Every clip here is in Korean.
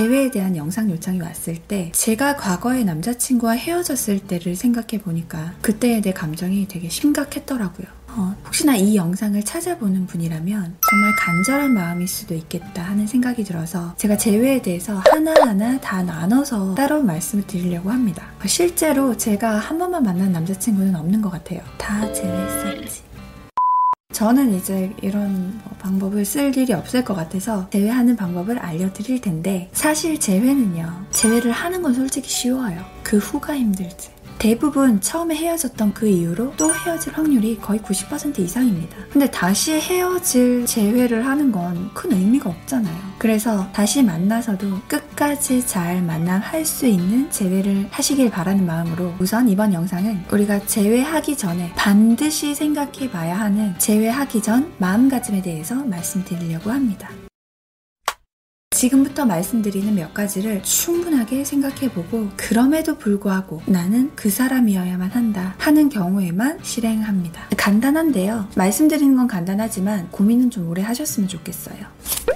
재회에 대한 영상 요청이 왔을 때 제가 과거의 남자친구와 헤어졌을 때를 생각해 보니까 그때의 내 감정이 되게 심각했더라고요. 혹시나 이 영상을 찾아보는 분이라면 정말 간절한 마음일 수도 있겠다 하는 생각이 들어서 제가 재회에 대해서 하나하나 다 나눠서 따로 말씀을 드리려고 합니다. 실제로 제가 한 번만 만난 남자친구는 없는 것 같아요. 다 재회했었지. 저는 이제 이런 방법을 쓸 일이 없을 것 같아서 재회하는 방법을 알려드릴 텐데, 사실 재회는요, 재회를 하는 건 솔직히 쉬워요. 그 후가 힘들지. 대부분 처음에 헤어졌던 그 이후로 또 헤어질 확률이 거의 90% 이상입니다. 근데 다시 헤어질 재회를 하는 건 큰 의미가 없잖아요. 그래서 다시 만나서도 끝까지 잘 만남할 수 있는 재회를 하시길 바라는 마음으로, 우선 이번 영상은 우리가 재회하기 전에 반드시 생각해 봐야 하는 재회하기 전 마음가짐에 대해서 말씀드리려고 합니다. 지금부터 말씀드리는 몇 가지를 충분하게 생각해보고 그럼에도 불구하고 나는 그 사람이어야만 한다 하는 경우에만 실행합니다. 간단한데요. 말씀드리는 건 간단하지만 고민은 좀 오래 하셨으면 좋겠어요.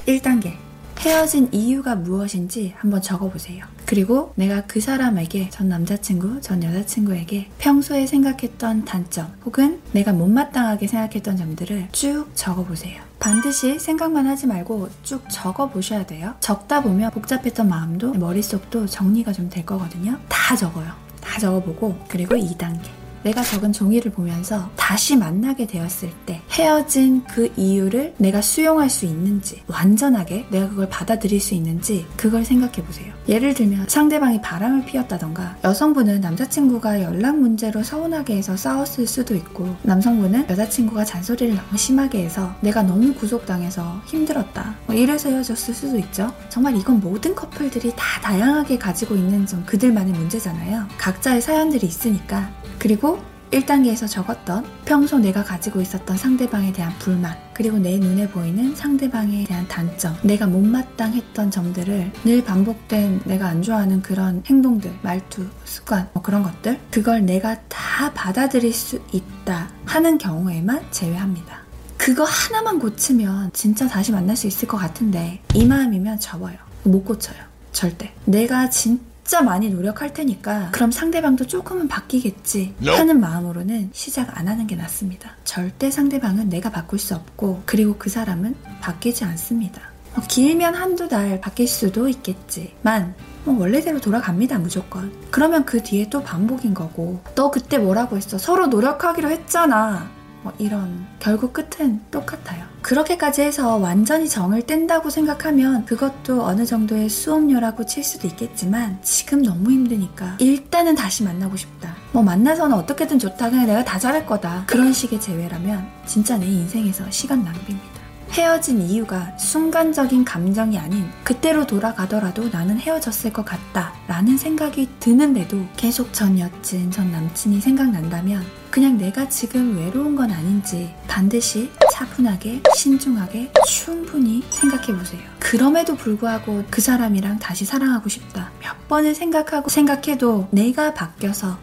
1단계. 헤어진 이유가 무엇인지 한번 적어보세요. 그리고 내가 그 사람에게, 전 남자친구, 전 여자친구에게 평소에 생각했던 단점 혹은 내가 못마땅하게 생각했던 점들을 쭉 적어보세요. 반드시 생각만 하지 말고 쭉 적어보셔야 돼요. 적다 보면 복잡했던 마음도 머릿속도 정리가 좀 될 거거든요. 다 적어요. 다 적어보고, 그리고 2단계. 내가 적은 종이를 보면서 다시 만나게 되었을 때 헤어진 그 이유를 내가 수용할 수 있는지, 완전하게 내가 그걸 받아들일 수 있는지, 그걸 생각해보세요. 예를 들면 상대방이 바람을 피웠다던가, 여성분은 남자친구가 연락 문제로 서운하게 해서 싸웠을 수도 있고, 남성분은 여자친구가 잔소리를 너무 심하게 해서 내가 너무 구속당해서 힘들었다, 이래서 헤어졌을 수도 있죠. 정말 이건 모든 커플들이 다 다양하게 가지고 있는 좀 그들만의 문제잖아요. 각자의 사연들이 있으니까. 그리고 1단계에서 적었던 평소 내가 가지고 있었던 상대방에 대한 불만, 그리고 내 눈에 보이는 상대방에 대한 단점, 내가 못마땅했던 점들을, 늘 반복된 내가 안 좋아하는 그런 행동들, 말투, 습관, 그런 것들, 그걸 내가 다 받아들일 수 있다 하는 경우에만 제외합니다. 그거 하나만 고치면 진짜 다시 만날 수 있을 것 같은데 이 마음이면 접어요. 못 고쳐요. 절대. 내가 진짜 많이 노력할 테니까 그럼 상대방도 조금은 바뀌겠지 하는 마음으로는 시작 안 하는 게 낫습니다. 절대 상대방은 내가 바꿀 수 없고, 그리고 그 사람은 바뀌지 않습니다. 길면 한두 달 바뀔 수도 있겠지만 원래대로 돌아갑니다, 무조건. 그러면 그 뒤에 또 반복인 거고, 너 그때 뭐라고 했어? 서로 노력하기로 했잖아. 이런, 결국 끝은 똑같아요. 그렇게까지 해서 완전히 정을 뗀다고 생각하면 그것도 어느 정도의 수업료라고 칠 수도 있겠지만, 지금 너무 힘드니까 일단은 다시 만나고 싶다, 만나서는 어떻게든 좋다, 그냥 내가 다 잘할 거다, 그런 식의 재회라면 진짜 내 인생에서 시간 낭비입니다. 헤어진 이유가 순간적인 감정이 아닌 그때로 돌아가더라도 나는 헤어졌을 것 같다 라는 생각이 드는데도 계속 전 여친, 전 남친이 생각난다면 그냥 내가 지금 외로운 건 아닌지 반드시 차분하게, 신중하게, 충분히 생각해보세요. 그럼에도 불구하고 그 사람이랑 다시 사랑하고 싶다, 몇 번을 생각해도 내가 바뀌어서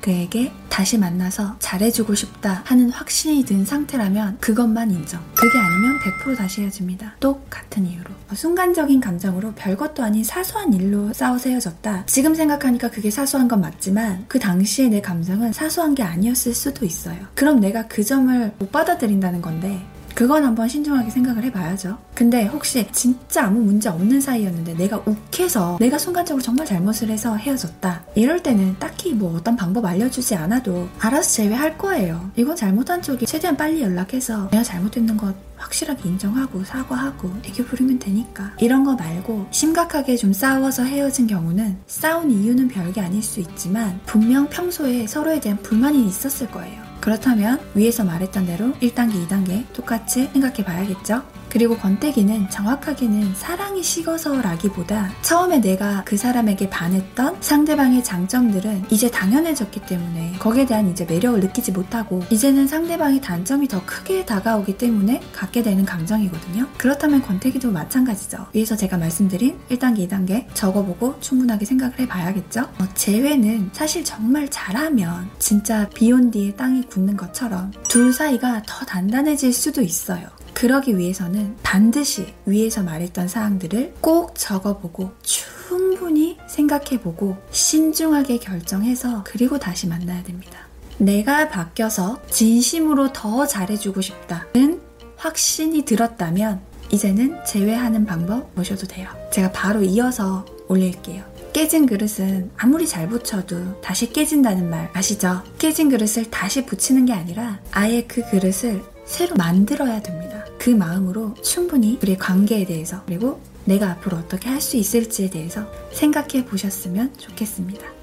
그에게 다시 만나서 잘해주고 싶다 하는 확신이 든 상태라면 그것만 인정. 그게 아니면 100% 다시 헤어집니다. 똑같은 이유로. 순간적인 감정으로 별것도 아닌 사소한 일로 싸워서 헤어졌다. 지금 생각하니까 그게 사소한 건 맞지만 그 당시에 내 감정은 사소한 게 아니었을 수도 있어요. 그럼 내가 그 점을 못 받아들인다는 건데, 그건 한번 신중하게 생각을 해봐야죠. 근데 혹시 진짜 아무 문제 없는 사이였는데 내가 욱해서, 내가 순간적으로 정말 잘못을 해서 헤어졌다, 이럴 때는 딱히 어떤 방법 알려주지 않아도 알아서 재회할 거예요. 이건 잘못한 쪽이 최대한 빨리 연락해서 내가 잘못했는 것 확실하게 인정하고 사과하고 애교 부리면 되니까. 이런 거 말고 심각하게 좀 싸워서 헤어진 경우는 싸운 이유는 별게 아닐 수 있지만 분명 평소에 서로에 대한 불만이 있었을 거예요. 그렇다면 위에서 말했던 대로 1단계, 2단계 똑같이 생각해 봐야겠죠. 그리고 권태기는 정확하게는 사랑이 식어서라기보다 처음에 내가 그 사람에게 반했던 상대방의 장점들은 이제 당연해졌기 때문에 거기에 대한 이제 매력을 느끼지 못하고, 이제는 상대방의 단점이 더 크게 다가오기 때문에 갖게 되는 감정이거든요. 그렇다면 권태기도 마찬가지죠. 위에서 제가 말씀드린 1단계, 2단계 적어보고 충분하게 생각을 해봐야겠죠. 재회는 사실 정말 잘하면 진짜 비 온 뒤에 땅이 굳는 것처럼 둘 사이가 더 단단해질 수도 있어요. 그러기 위해서는 반드시 위에서 말했던 사항들을 꼭 적어보고 충분히 생각해보고 신중하게 결정해서 그리고 다시 만나야 됩니다. 내가 바뀌어서 진심으로 더 잘해주고 싶다는 확신이 들었다면 이제는 제외하는 방법 보셔도 돼요. 제가 바로 이어서 올릴게요. 깨진 그릇은 아무리 잘 붙여도 다시 깨진다는 말 아시죠? 깨진 그릇을 다시 붙이는 게 아니라 아예 그 그릇을 새로 만들어야 됩니다. 그 마음으로 충분히 우리의 관계에 대해서 그리고 내가 앞으로 어떻게 할 수 있을지에 대해서 생각해 보셨으면 좋겠습니다.